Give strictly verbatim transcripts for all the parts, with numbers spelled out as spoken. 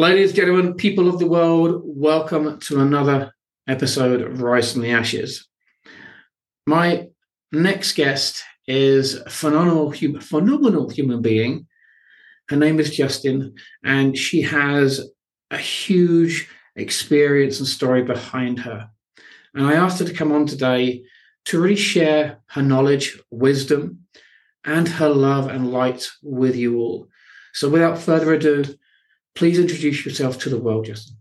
Ladies, gentlemen, people of the world, welcome to another episode of Rise from the Ashes. My next guest is a phenomenal, phenomenal human being. Her name is Justine, and she has a huge experience and story behind her. And I asked her to come on today to really share her knowledge, wisdom, and her love and light with you all. So without further ado, please introduce yourself to the world, Justine.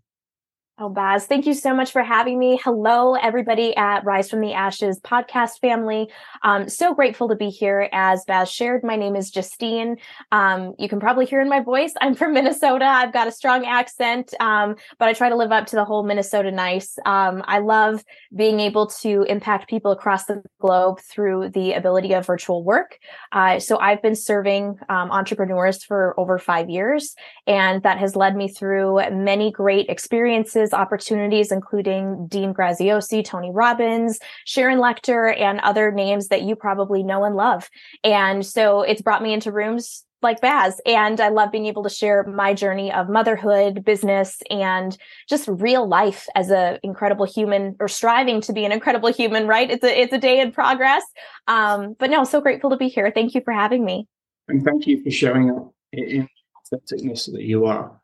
Oh, Baz, thank you so much for having me. Hello, everybody at Rise from the Ashes podcast family. Um, so grateful to be here. As Baz shared, my name is Justine. Um, you can probably hear in my voice, I'm from Minnesota. I've got a strong accent, um, but I try to live up to the whole Minnesota nice. Um, I love being able to impact people across the globe through the ability of virtual work. Uh, so I've been serving um, entrepreneurs for over five years, and that has led me through many great experiences, opportunities, including Dean Graziosi, Tony Robbins, Sharon Lecter, and other names that you probably know and love. And so it's brought me into rooms like Baz. And I love being able to share my journey of motherhood, business, and just real life as an incredible human, or striving to be an incredible human, right? It's a, it's a day in progress. Um, but no, so grateful to be here. Thank you for having me. And thank you for showing up in the authenticness that you are.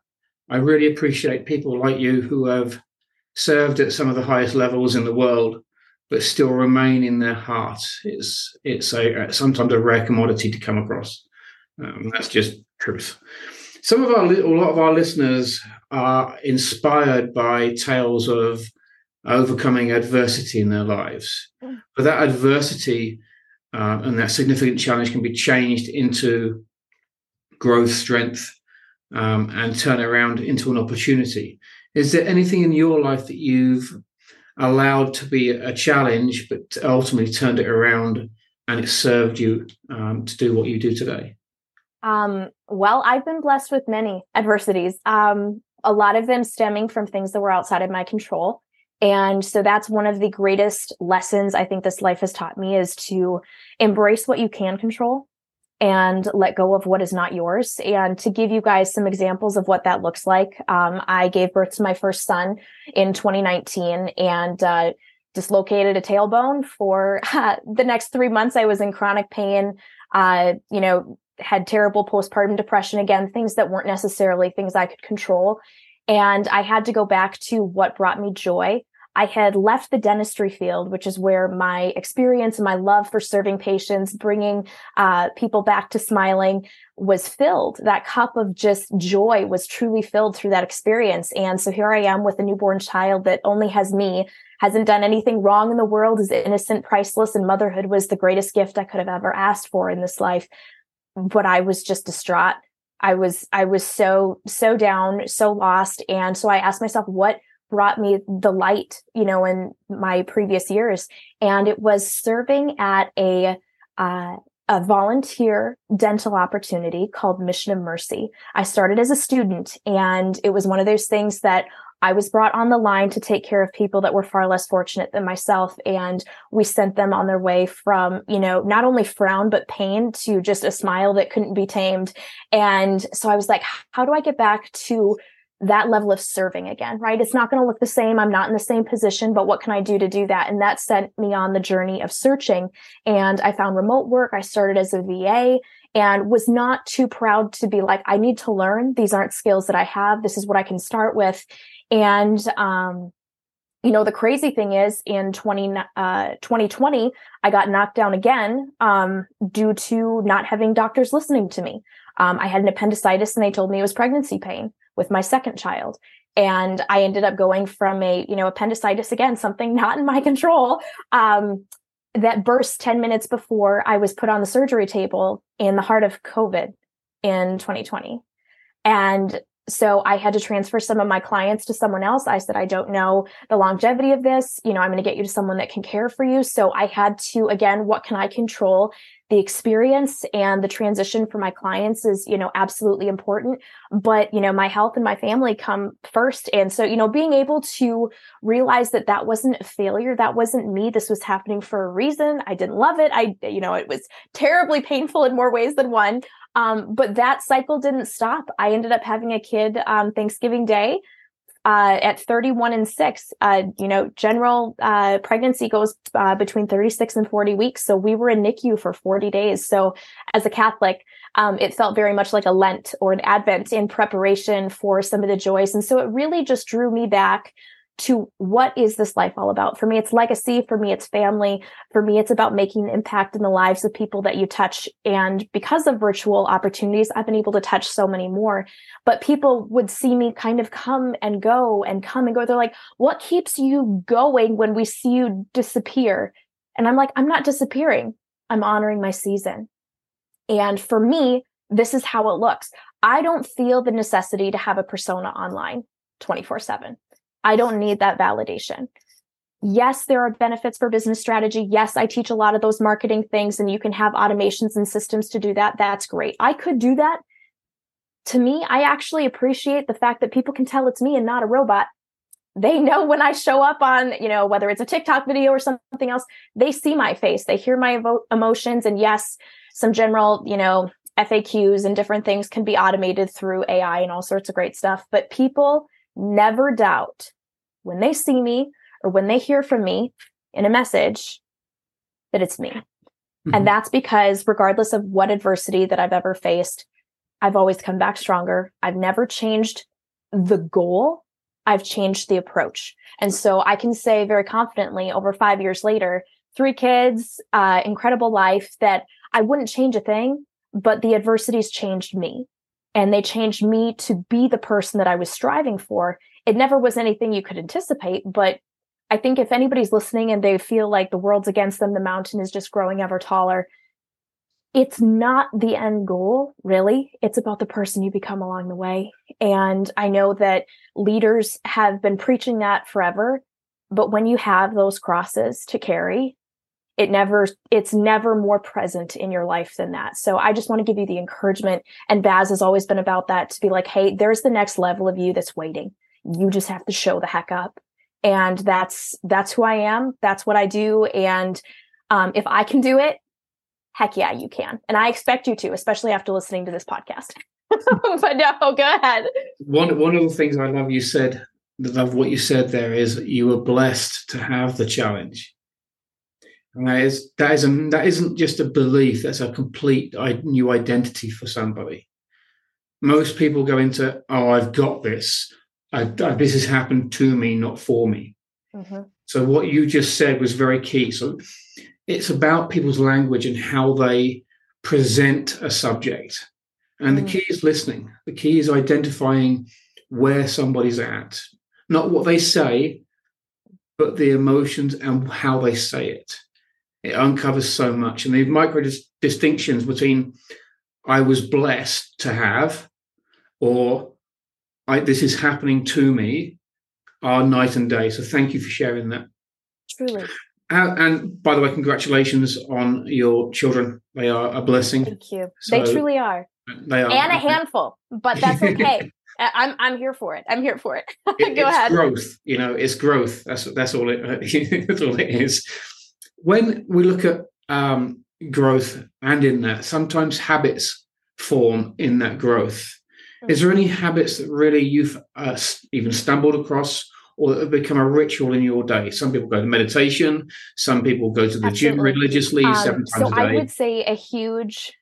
I really appreciate people like you who have served at some of the highest levels in the world, but still remain in their heart. It's it's a sometimes a rare commodity to come across. Um, that's just truth. Some of our a lot of our listeners are inspired by tales of overcoming adversity in their lives, but that adversity uh, and that significant challenge can be changed into growth, strength, Um, and turn around into an opportunity. Is there anything in your life that you've allowed to be a challenge, but ultimately turned it around and it served you um, to do what you do today? Um, well, I've been blessed with many adversities, um, a lot of them stemming from things that were outside of my control. And so that's one of the greatest lessons I think this life has taught me, is to embrace what you can control and let go of what is not yours. And to give you guys some examples of what that looks like, um, I gave birth to my first son in twenty nineteen and uh, dislocated a tailbone. For uh, the next three months, I was in chronic pain, uh, you know, had terrible postpartum depression, again, things that weren't necessarily things I could control. And I had to go back to what brought me joy. I had left the dentistry field, which is where my experience and my love for serving patients, bringing uh, people back to smiling, was filled. That cup of just joy was truly filled through that experience. And so here I am with a newborn child that only has me, hasn't done anything wrong in the world, is innocent, priceless, and motherhood was the greatest gift I could have ever asked for in this life. But I was just distraught. I was, I was so, so down, so lost. And so I asked myself, what brought me the light, you know, in my previous years. And it was serving at a, uh, a volunteer dental opportunity called Mission of Mercy. I started as a student, and it was one of those things that I was brought on the line to take care of people that were far less fortunate than myself. And we sent them on their way from, you know, not only frown, but pain to just a smile that couldn't be tamed. And so I was like, how do I get back to that level of serving again, right? It's not going to look the same. I'm not in the same position, but what can I do to do that? And that sent me on the journey of searching. And I found remote work. I started as a V A and was not too proud to be like, I need to learn. These aren't skills that I have. This is what I can start with. And, um, you know, the crazy thing is in twenty, uh, twenty twenty, I got knocked down again, um, due to not having doctors listening to me. Um, I had an appendicitis and they told me it was pregnancy pain with my second child. And I ended up going from a, you know, appendicitis, again, something not in my control, um, that burst ten minutes before I was put on the surgery table in the heart of COVID in twenty twenty. And so I had to transfer some of my clients to someone else. I said, I don't know the longevity of this. You know, I'm going to get you to someone that can care for you. So I had to, again, what can I control? The experience and the transition for my clients is, you know, absolutely important. But, you know, my health and my family come first. And so, you know, being able to realize that that wasn't a failure, that wasn't me. This was happening for a reason. I didn't love it. I, you know, it was terribly painful in more ways than one. Um, but that cycle didn't stop. I ended up having a kid on um, Thanksgiving Day uh, at thirty-one and six. Uh, you know, general uh, pregnancy goes uh, between thirty-six and forty weeks. So we were in NICU for forty days. So as a Catholic, um, it felt very much like a Lent or an Advent in preparation for some of the joys. And so it really just drew me back to what is this life all about? For me, it's legacy. For me, it's family. For me, it's about making an impact in the lives of people that you touch. And because of virtual opportunities, I've been able to touch so many more. But people would see me kind of come and go and come and go. They're like, what keeps you going when we see you disappear? And I'm like, I'm not disappearing. I'm honoring my season. And for me, this is how it looks. I don't feel the necessity to have a persona online twenty-four seven. I don't need that validation. Yes, there are benefits for business strategy. Yes, I teach a lot of those marketing things, and you can have automations and systems to do that. That's great. I could do that. To me, I actually appreciate the fact that people can tell it's me and not a robot. They know when I show up on, you know, whether it's a TikTok video or something else, they see my face, they hear my emotions. And yes, some general, you know, F A Qs and different things can be automated through A I and all sorts of great stuff. But people never doubt when they see me or when they hear from me in a message that it's me. Mm-hmm. And that's because regardless of what adversity that I've ever faced, I've always come back stronger. I've never changed the goal. I've changed the approach. And so I can say very confidently over five years later, three kids, uh, incredible life, that I wouldn't change a thing, but the adversities changed me. And they changed me to be the person that I was striving for. It never was anything you could anticipate, but I think if anybody's listening and they feel like the world's against them, the mountain is just growing ever taller, it's not the end goal, really. It's about the person you become along the way. And I know that leaders have been preaching that forever, but when you have those crosses to carry, It never, it's never more present in your life than that. So I just want to give you the encouragement. And Baz has always been about that, to be like, hey, there's the next level of you that's waiting. You just have to show the heck up. And that's, that's who I am. That's what I do. And um, if I can do it, heck yeah, you can. And I expect you to, especially after listening to this podcast. But no, go ahead. One, one of the things I love you said, love what you said there is you were blessed to have the challenge. And that is that is a, that isn't just a belief. That's a complete new identity for somebody. Most people go into, oh, I've got this. I, I, this has happened to me, not for me. Mm-hmm. So what you just said was very key. So it's about people's language and how they present a subject. And mm-hmm. the key is listening. The key is identifying where somebody's at, not what they say, but the emotions and how they say it. It uncovers so much. And the micro dis- distinctions between I was blessed to have or I, this is happening to me are night and day. So thank you for sharing that. Truly. And, and by the way, congratulations on your children. They are a blessing. Thank you. So they truly are. They are. And a handful, but that's okay. I'm I'm here for it. I'm here for it. Go it's ahead. It's growth. You know, it's growth. That's, that's, all, it, that's all it is. When we look at um, growth and in that, sometimes habits form in that growth. Mm-hmm. Is there any habits that really you've uh, even stumbled across or that have become a ritual in your day? Some people go to meditation. Some people go to the Absolutely. Gym religiously um, seven times so a day. So I would say a huge...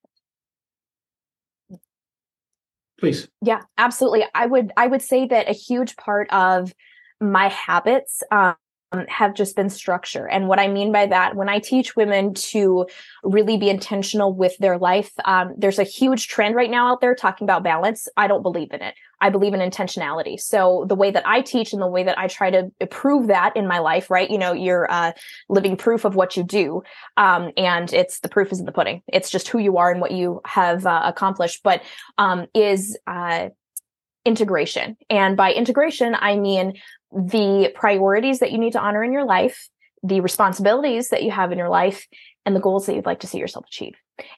Please. Yeah, absolutely. I would, I would say that a huge part of my habits... Um, have just been structure. And what I mean by that, when I teach women to really be intentional with their life, um, there's a huge trend right now out there talking about balance. I don't believe in it. I believe in intentionality. So the way that I teach and the way that I try to prove that in my life, right? You know, you're uh, living proof of what you do. Um, and it's the proof is in the pudding. It's just who you are and what you have uh, accomplished, but um, is uh, integration. And by integration, I mean the priorities that you need to honor in your life, the responsibilities that you have in your life, and the goals that you'd like to see yourself achieve.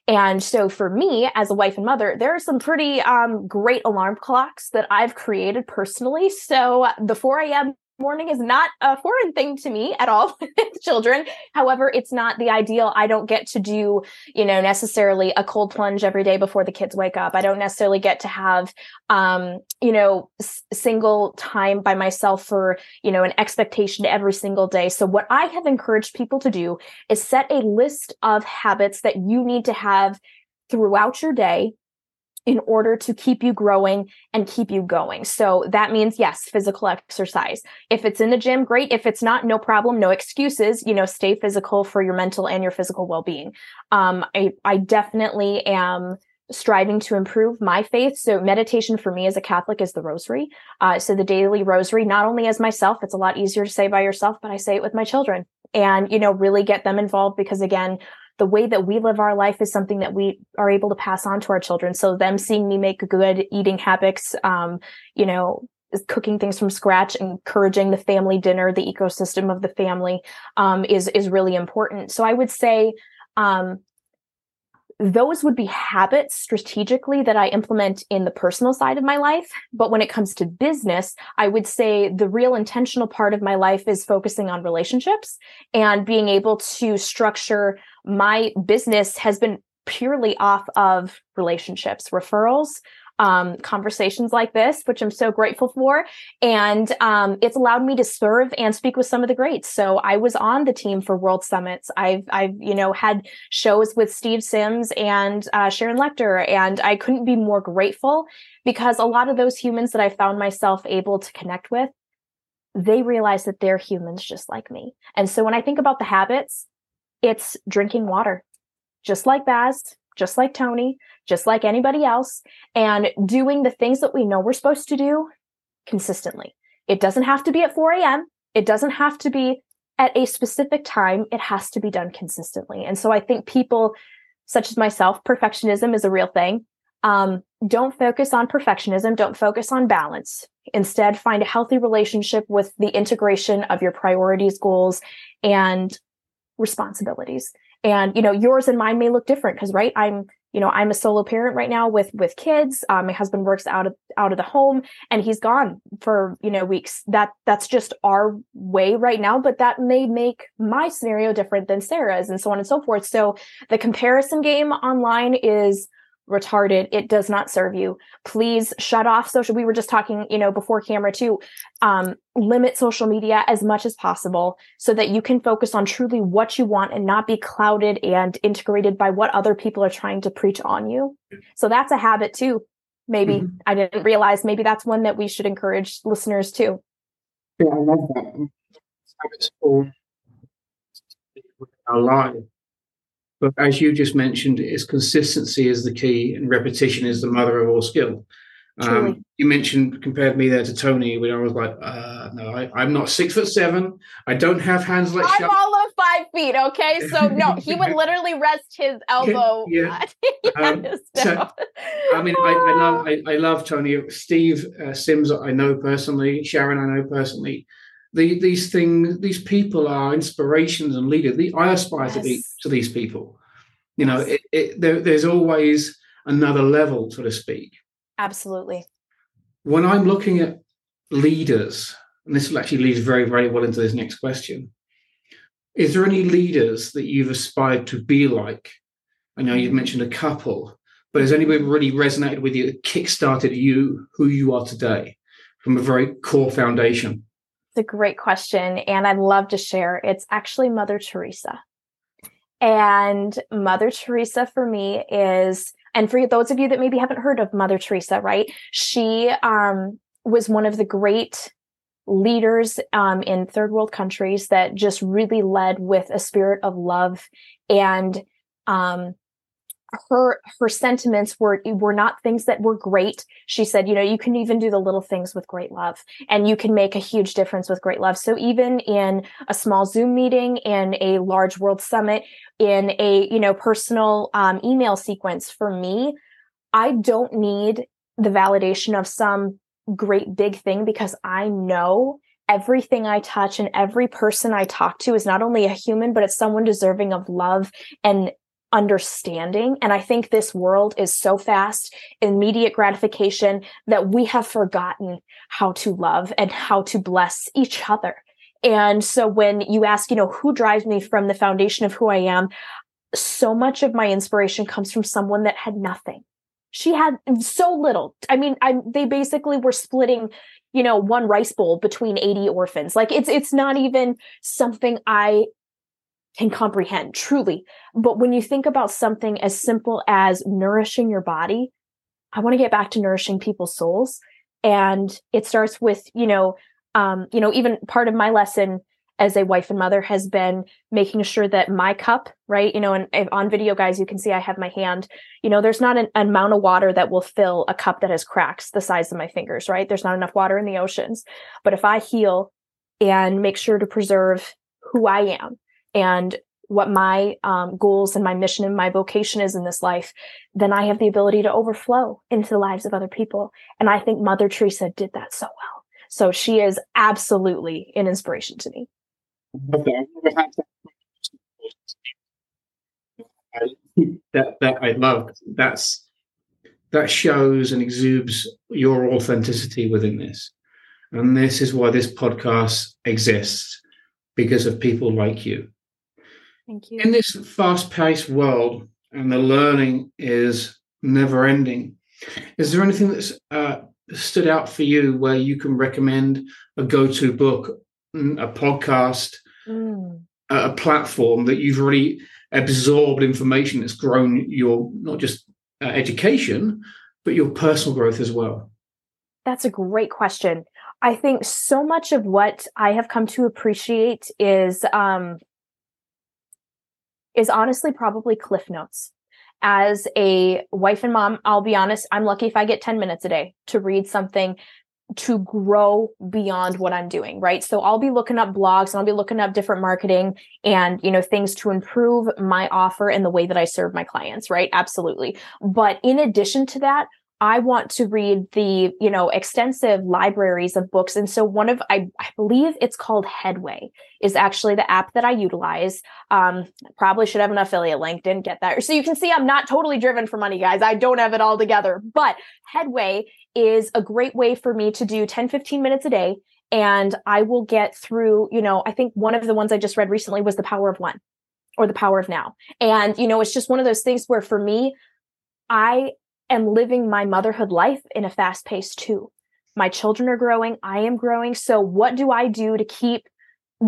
And so for me, as a wife and mother, there are some pretty um, great alarm clocks that I've created personally. So the four a.m. Mourning is not a foreign thing to me at all with children. However, it's not the ideal. I don't get to do, you know, necessarily a cold plunge every day before the kids wake up. I don't necessarily get to have, um, you know, s- single time by myself for, you know, an expectation every single day. So what I have encouraged people to do is set a list of habits that you need to have throughout your day in order to keep you growing and keep you going. So that means, yes, physical exercise. If it's in the gym, great. If it's not, no problem, no excuses. You know, stay physical for your mental and your physical well-being. Um, I, I definitely am striving to improve my faith. So meditation for me as a Catholic is the rosary. Uh, so the daily rosary, not only as myself, it's a lot easier to say by yourself, but I say it with my children and, you know, really get them involved because, again, the way that we live our life is something that we are able to pass on to our children. So them seeing me make good eating habits, um, you know, cooking things from scratch, encouraging the family dinner, the ecosystem of the family, um, is, is really important. So I would say, um, those would be habits strategically that I implement in the personal side of my life. But when it comes to business, I would say the real intentional part of my life is focusing on relationships and being able to structure. My business has been purely off of relationships, referrals, um, conversations like this, which I'm so grateful for. And um, it's allowed me to serve and speak with some of the greats. So I was on the team for World Summits. I've, I've, you know, had shows with Steve Sims and uh, Sharon Lecter, and I couldn't be more grateful because a lot of those humans that I found myself able to connect with, they realize that they're humans just like me. And so when I think about the habits, it's drinking water, just like Baz, just like Tony, just like anybody else, and doing the things that we know we're supposed to do consistently. It doesn't have to be at four a.m. It doesn't have to be at a specific time. It has to be done consistently. And so I think people such as myself, perfectionism is a real thing. Um, don't focus on perfectionism. Don't focus on balance. Instead, find a healthy relationship with the integration of your priorities, goals, and responsibilities. And, you know, yours and mine may look different because, right, I'm, you know, I'm a solo parent right now with, with kids. Um, my husband works out of, out of the home and he's gone for, you know, weeks. That, that's just our way right now, but that may make my scenario different than Sarah's and so on and so forth. So the comparison game online is retarded. It does not serve you. Please shut off social. We were just talking, you know, before camera too, um, limit social media as much as possible so that you can focus on truly what you want and not be clouded and integrated by what other people are trying to preach on you. So that's a habit too. Maybe mm-hmm. I didn't realize, maybe that's one that we should encourage listeners too. Yeah, I love that. Habits form our life. But as you just mentioned, it's consistency is the key and repetition is the mother of all skill. Um, you mentioned, compared me there to Tony, when I was like, uh, no, I, I'm not six foot seven. I don't have hands like I'm sh- all of five feet. Okay. So no, he would literally rest his elbow. Yeah. yeah. Um, so, I mean, I, I love, I, I love Tony, Steve uh, Sims. I know personally, Sharon, I know personally. The, these things, these people are inspirations and leaders. The, I aspire yes. to be to these people. You yes. know, it, it, there, there's always another level, so to speak. Absolutely. When I'm looking at leaders, and this actually leads very, very well into this next question, is there any leaders that you've aspired to be like? I know you've mentioned a couple, but has anybody really resonated with you that kickstarted you, who you are today, from a very core foundation? It's a great question, and I'd love to share. It's actually Mother Teresa. And Mother Teresa for me is, and for those of you that maybe haven't heard of Mother Teresa, right? She um, was one of the great leaders um, in third world countries that just really led with a spirit of love. And um, her her sentiments were were not things that were great. She said, you know, you can even do the little things with great love, and you can make a huge difference with great love. So even in a small Zoom meeting, in a large world summit, in a, you know, personal um, email sequence, for me, I don't need the validation of some great big thing because I know everything I touch and every person I talk to is not only a human, but it's someone deserving of love and understanding. And I think this world is so fast, immediate gratification, that we have forgotten how to love and how to bless each other. And so when you ask, you know, who drives me from the foundation of who I am, so much of my inspiration comes from someone that had nothing. She had so little. I mean, I, they basically were splitting, you know, one rice bowl between eighty orphans. Like it's it's not even something I can comprehend truly. But when you think about something as simple as nourishing your body, I want to get back to nourishing people's souls. And it starts with, you know, um, you know, even part of my lesson as a wife and mother has been making sure that my cup, right? You know, and, and on video, guys, you can see I have my hand, you know, there's not an, an amount of water that will fill a cup that has cracks the size of my fingers, right? There's not enough water in the oceans. But if I heal and make sure to preserve who I am and what my um, goals and my mission and my vocation is in this life, then I have the ability to overflow into the lives of other people. And I think Mother Teresa did that so well. So she is absolutely an inspiration to me. That, that I love. That's that shows and exudes your authenticity within this, and this is why this podcast exists, because of people like you. Thank you. In this fast-paced world, and the learning is never-ending. Is there anything that's uh, stood out for you where you can recommend a go-to book, a podcast, mm. a platform that you've already absorbed information that's grown your, not just uh, education, but your personal growth as well? That's a great question. I think so much of what I have come to appreciate is, um, is honestly probably Cliff Notes. As a wife and mom, I'll be honest, I'm lucky if I get ten minutes a day to read something to grow beyond what I'm doing, right? So I'll be looking up blogs and I'll be looking up different marketing and, you know, things to improve my offer and the way that I serve my clients, right? Absolutely. But in addition to that, I want to read the, you know, extensive libraries of books. And so one of, I, I believe it's called Headway, is actually the app that I utilize. Um, probably should have an affiliate link, didn't get that. So you can see I'm not totally driven for money, guys. I don't have it all together, but Headway is a great way for me to do ten, fifteen minutes a day. And I will get through, you know, I think one of the ones I just read recently was The Power of One or The Power of Now. And, you know, it's just one of those things where for me, I am living my motherhood life in a fast pace too. My children are growing. I am growing. So what do I do to keep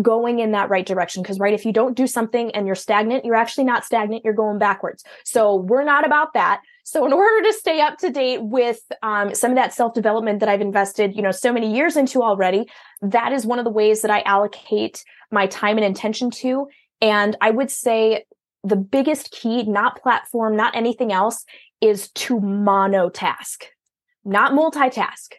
going in that right direction? Because, right, if you don't do something and you're stagnant, you're actually not stagnant. You're going backwards. So we're not about that. So in order to stay up to date with um, some of that self-development that I've invested, you know, so many years into already, that is one of the ways that I allocate my time and intention to. And I would say the biggest key, not platform, not anything else, is to monotask, not multitask,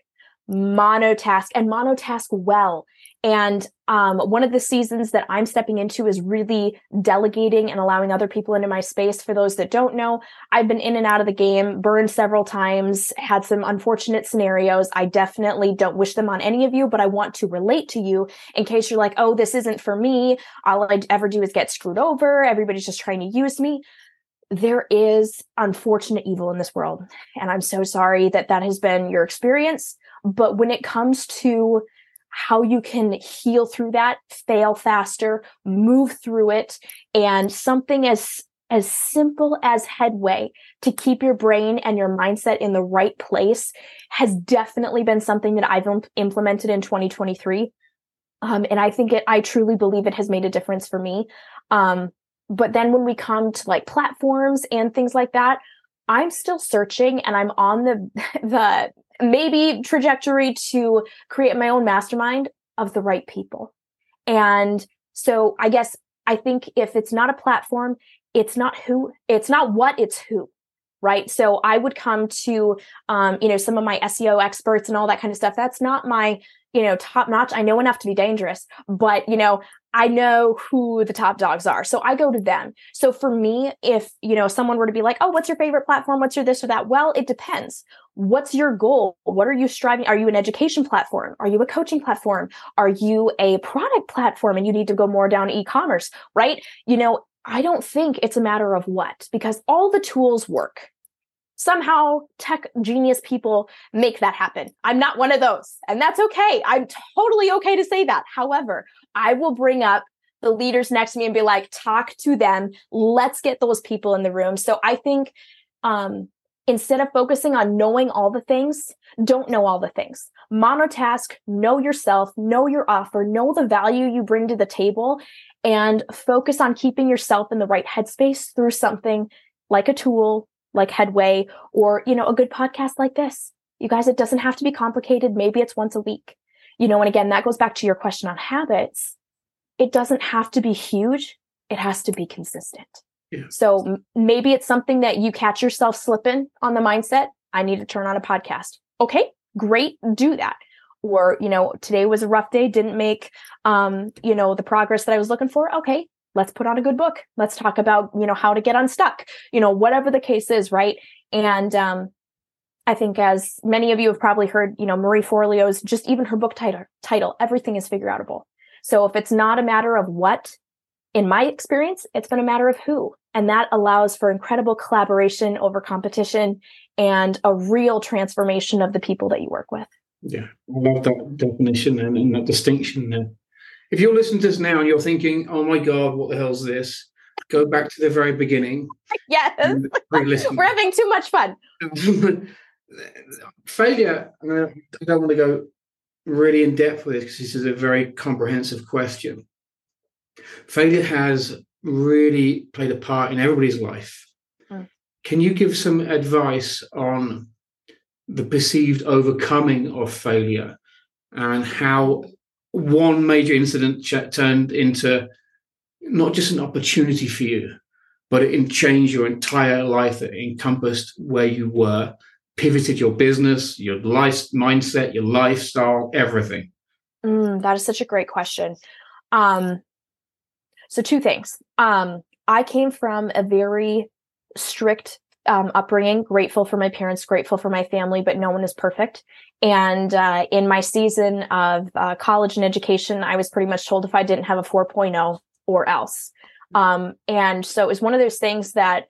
monotask, and monotask well. And um, one of the seasons that I'm stepping into is really delegating and allowing other people into my space. For those that don't know, I've been in and out of the game, burned several times, had some unfortunate scenarios. I definitely don't wish them on any of you, but I want to relate to you in case you're like, oh, this isn't for me. All I ever do is get screwed over. Everybody's just trying to use me. There is unfortunate evil in this world. And I'm so sorry that that has been your experience. But when it comes to how you can heal through that, fail faster, move through it, and something as as simple as Headway to keep your brain and your mindset in the right place has definitely been something that I've imp- implemented in twenty twenty-three. Um, and I think it, I truly believe it has made a difference for me. Um, but then when we come to like platforms and things like that, I'm still searching and I'm on the the maybe trajectory to create my own mastermind of the right people. And so I guess I think if it's not a platform, it's not who, it's not what, it's who, right? So I would come to, um, you know, some of my S E O experts and all that kind of stuff. That's not my, you know, top notch. I know enough to be dangerous, but, you know, I know who the top dogs are. So I go to them. So for me, if, you know, someone were to be like, oh, what's your favorite platform? What's your this or that? Well, it depends. What's your goal? What are you striving? Are you an education platform? Are you a coaching platform? Are you a product platform and you need to go more down e-commerce, right? You know, I don't think it's a matter of what, because all the tools work. Somehow tech genius people make that happen. I'm not one of those, and that's okay. I'm totally okay to say that. However, I will bring up the leaders next to me and be like, talk to them. Let's get those people in the room. So I think um, instead of focusing on knowing all the things, don't know all the things. Monotask, know yourself, know your offer, know the value you bring to the table, and focus on keeping yourself in the right headspace through something like a tool, like Headway, or, you know, a good podcast like this. You guys, it doesn't have to be complicated. Maybe it's once a week, you know, and again, that goes back to your question on habits. It doesn't have to be huge. It has to be consistent. Yeah. So m- maybe it's something that you catch yourself slipping on the mindset. I need to turn on a podcast. Okay, great. Do that. Or, you know, today was a rough day. Didn't make, um, you know, the progress that I was looking for. Okay. Let's put on a good book. Let's talk about, you know, how to get unstuck, you know, whatever the case is. Right. And, um, I think as many of you have probably heard, you know, Marie Forleo's, just even her book title, title, everything is figure outable. So if it's not a matter of what, in my experience, it's been a matter of who, and that allows for incredible collaboration over competition and a real transformation of the people that you work with. Yeah. I love that definition and, and that distinction there. If you're listening to this now and you're thinking, oh my God, what the hell's this? Go back to the very beginning. Yes. We're having too much fun. Failure, I don't want to go really in depth with this because this is a very comprehensive question. Failure has really played a part in everybody's life. Mm. Can you give some advice on the perceived overcoming of failure and how one major incident ch- turned into not just an opportunity for you, but it changed your entire life. It encompassed where you were, pivoted your business, your life mindset, your lifestyle, everything. Mm, that is such a great question. Um, so two things. Um, I came from a very strict um, upbringing, grateful for my parents, grateful for my family, but no one is perfect. And uh, in my season of uh, college and education, I was pretty much told if I didn't have a four point oh or else. Um, and so it was one of those things that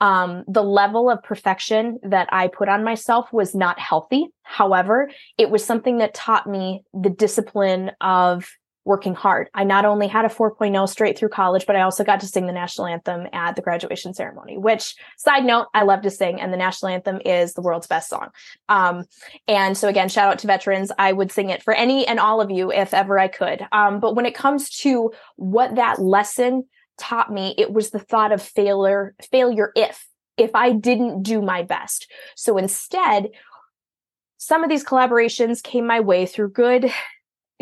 um, the level of perfection that I put on myself was not healthy. However, it was something that taught me the discipline of working hard. I not only had a four point oh straight through college, but I also got to sing the national anthem at the graduation ceremony, which, side note, I love to sing. And the national anthem is the world's best song. Um, and so again, shout out to veterans. I would sing it for any and all of you if ever I could. Um, but when it comes to what that lesson taught me, it was the thought of failure, failure if, if I didn't do my best. So instead, some of these collaborations came my way through good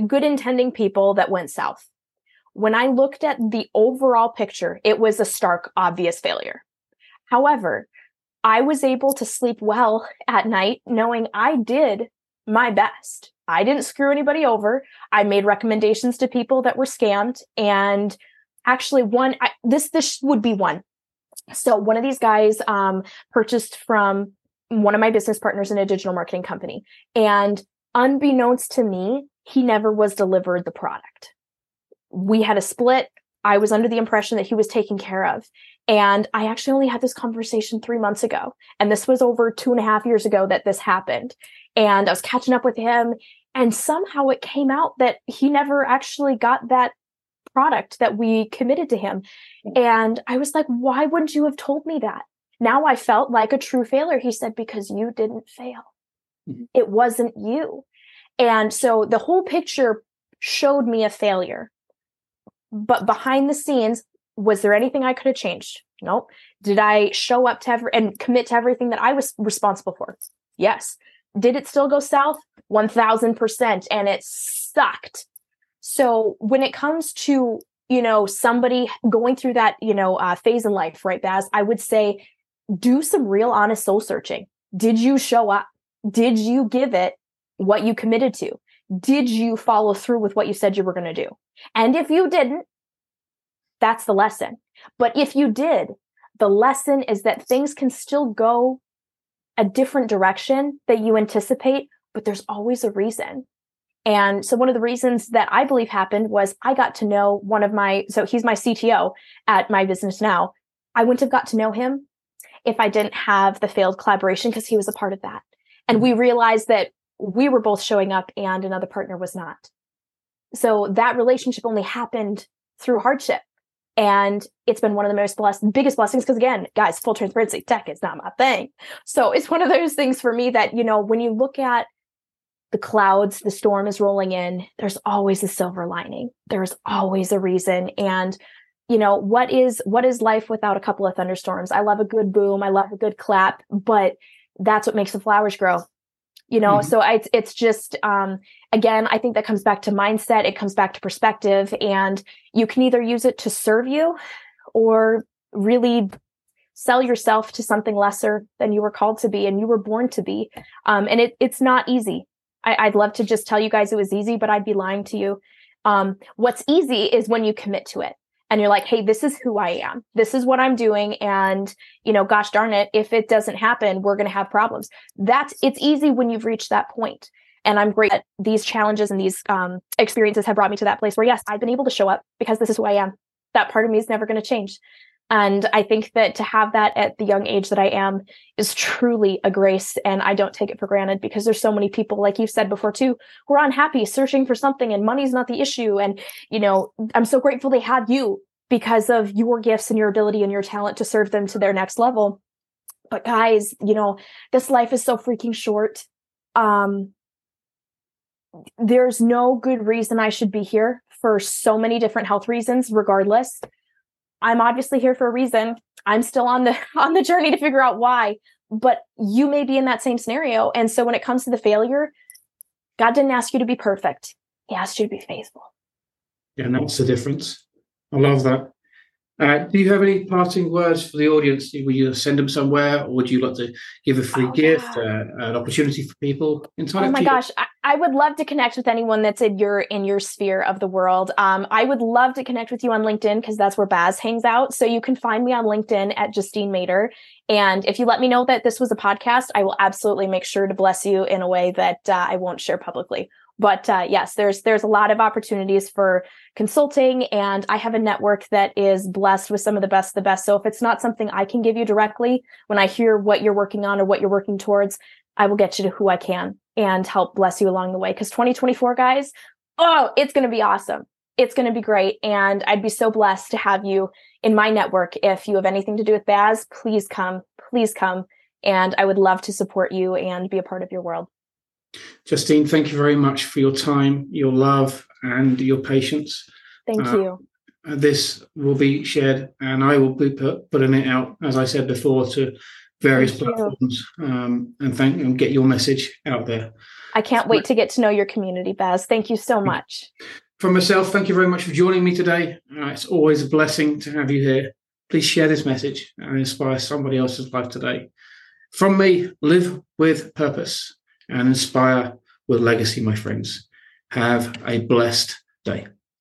good intending people that went south. When I looked at the overall picture, it was a stark, obvious failure. However, I was able to sleep well at night knowing I did my best. I didn't screw anybody over. I made recommendations to people that were scammed. And actually one, I, this, this would be one. So one of these guys um, purchased from one of my business partners in a digital marketing company. And unbeknownst to me, he never was delivered the product. We had a split. I was under the impression that he was taken care of. And I actually only had this conversation three months ago. And this was over two and a half years ago that this happened. And I was catching up with him. And somehow it came out that he never actually got that product that we committed to him. And I was like, why wouldn't you have told me that? Now I felt like a true failure. He said, because you didn't fail. Mm-hmm. It wasn't you. And so the whole picture showed me a failure. But behind the scenes, was there anything I could have changed? Nope. Did I show up to every, and commit to everything that I was responsible for? Yes. Did it still go south? one thousand percent. And it sucked. So when it comes to, you know, somebody going through that, you know, uh, phase in life, right, Baz, I would say do some real honest soul searching. Did you show up? Did you give it what you committed to? Did you follow through with what you said you were going to do? And if you didn't, that's the lesson. But if you did, the lesson is that things can still go a different direction that you anticipate, but there's always a reason. And so one of the reasons that I believe happened was I got to know one of my, so he's my C T O at my business now. I wouldn't have got to know him if I didn't have the failed collaboration, because he was a part of that. And we realized that we were both showing up and another partner was not. So that relationship only happened through hardship. And it's been one of the most blessed, biggest blessings. Because again, guys, full transparency, tech is not my thing. So it's one of those things for me that, you know, when you look at the clouds, the storm is rolling in, there's always a silver lining. There's always a reason. And, you know, what is, what is life without a couple of thunderstorms? I love a good boom. I love a good clap, but that's what makes the flowers grow. You know, mm-hmm. so I, it's just, um, again, I think that comes back to mindset. It comes back to perspective, and you can either use it to serve you or really sell yourself to something lesser than you were called to be and you were born to be. Um, and it, it's not easy. I, I'd love to just tell you guys it was easy, but I'd be lying to you. Um, what's easy is when you commit to it and you're like, hey, this is who I am. This is what I'm doing. And, you know, gosh darn it, if it doesn't happen, we're going to have problems. That's, it's easy when you've reached that point. And I'm great that these challenges and these um, experiences have brought me to that place where, yes, I've been able to show up because this is who I am. That part of me is never going to change. And I think that to have that at the young age that I am is truly a grace. And I don't take it for granted, because there's so many people, like you've said before too, who are unhappy, searching for something, and money's not the issue. And, you know, I'm so grateful they have you because of your gifts and your ability and your talent to serve them to their next level. But guys, you know, this life is so freaking short. Um, there's no good reason I should be here for so many different health reasons, regardless. I'm obviously here for a reason. I'm still on the on the journey to figure out why, but you may be in that same scenario. And so when it comes to the failure, God didn't ask you to be perfect. He asked you to be faithful. Yeah, and that's the difference. I love that. Uh, do you have any parting words for the audience? Would you send them somewhere, or would you like to give a free oh, gift, yeah. uh, an opportunity for people? Entirely oh my gosh, I, I would love to connect with anyone that's in your in your sphere of the world. Um, I would love to connect with you on LinkedIn, because that's where Baz hangs out. So you can find me on LinkedIn at Justine Mater. And if you let me know that this was a podcast, I will absolutely make sure to bless you in a way that uh, I won't share publicly. But uh, yes, there's there's a lot of opportunities for consulting, and I have a network that is blessed with some of the best of the best. So if it's not something I can give you directly, when I hear what you're working on or what you're working towards, I will get you to who I can and help bless you along the way. Because twenty twenty-four, guys, oh, it's going to be awesome. It's going to be great. And I'd be so blessed to have you in my network. If you have anything to do with Baz, please come, please come. And I would love to support you and be a part of your world. Justine, thank you very much for your time, your love, and your patience. Thank uh, you. This will be shared, and I will be put, putting it out, as I said before, to various thank platforms um, and thank and get your message out there. I can't so, wait to get to know your community, Baz. Thank you so much. From myself, thank you very much for joining me today. Uh, it's always a blessing to have you here. Please share this message and inspire somebody else's life today. From me, live with purpose and inspire with legacy, my friends. Have a blessed day.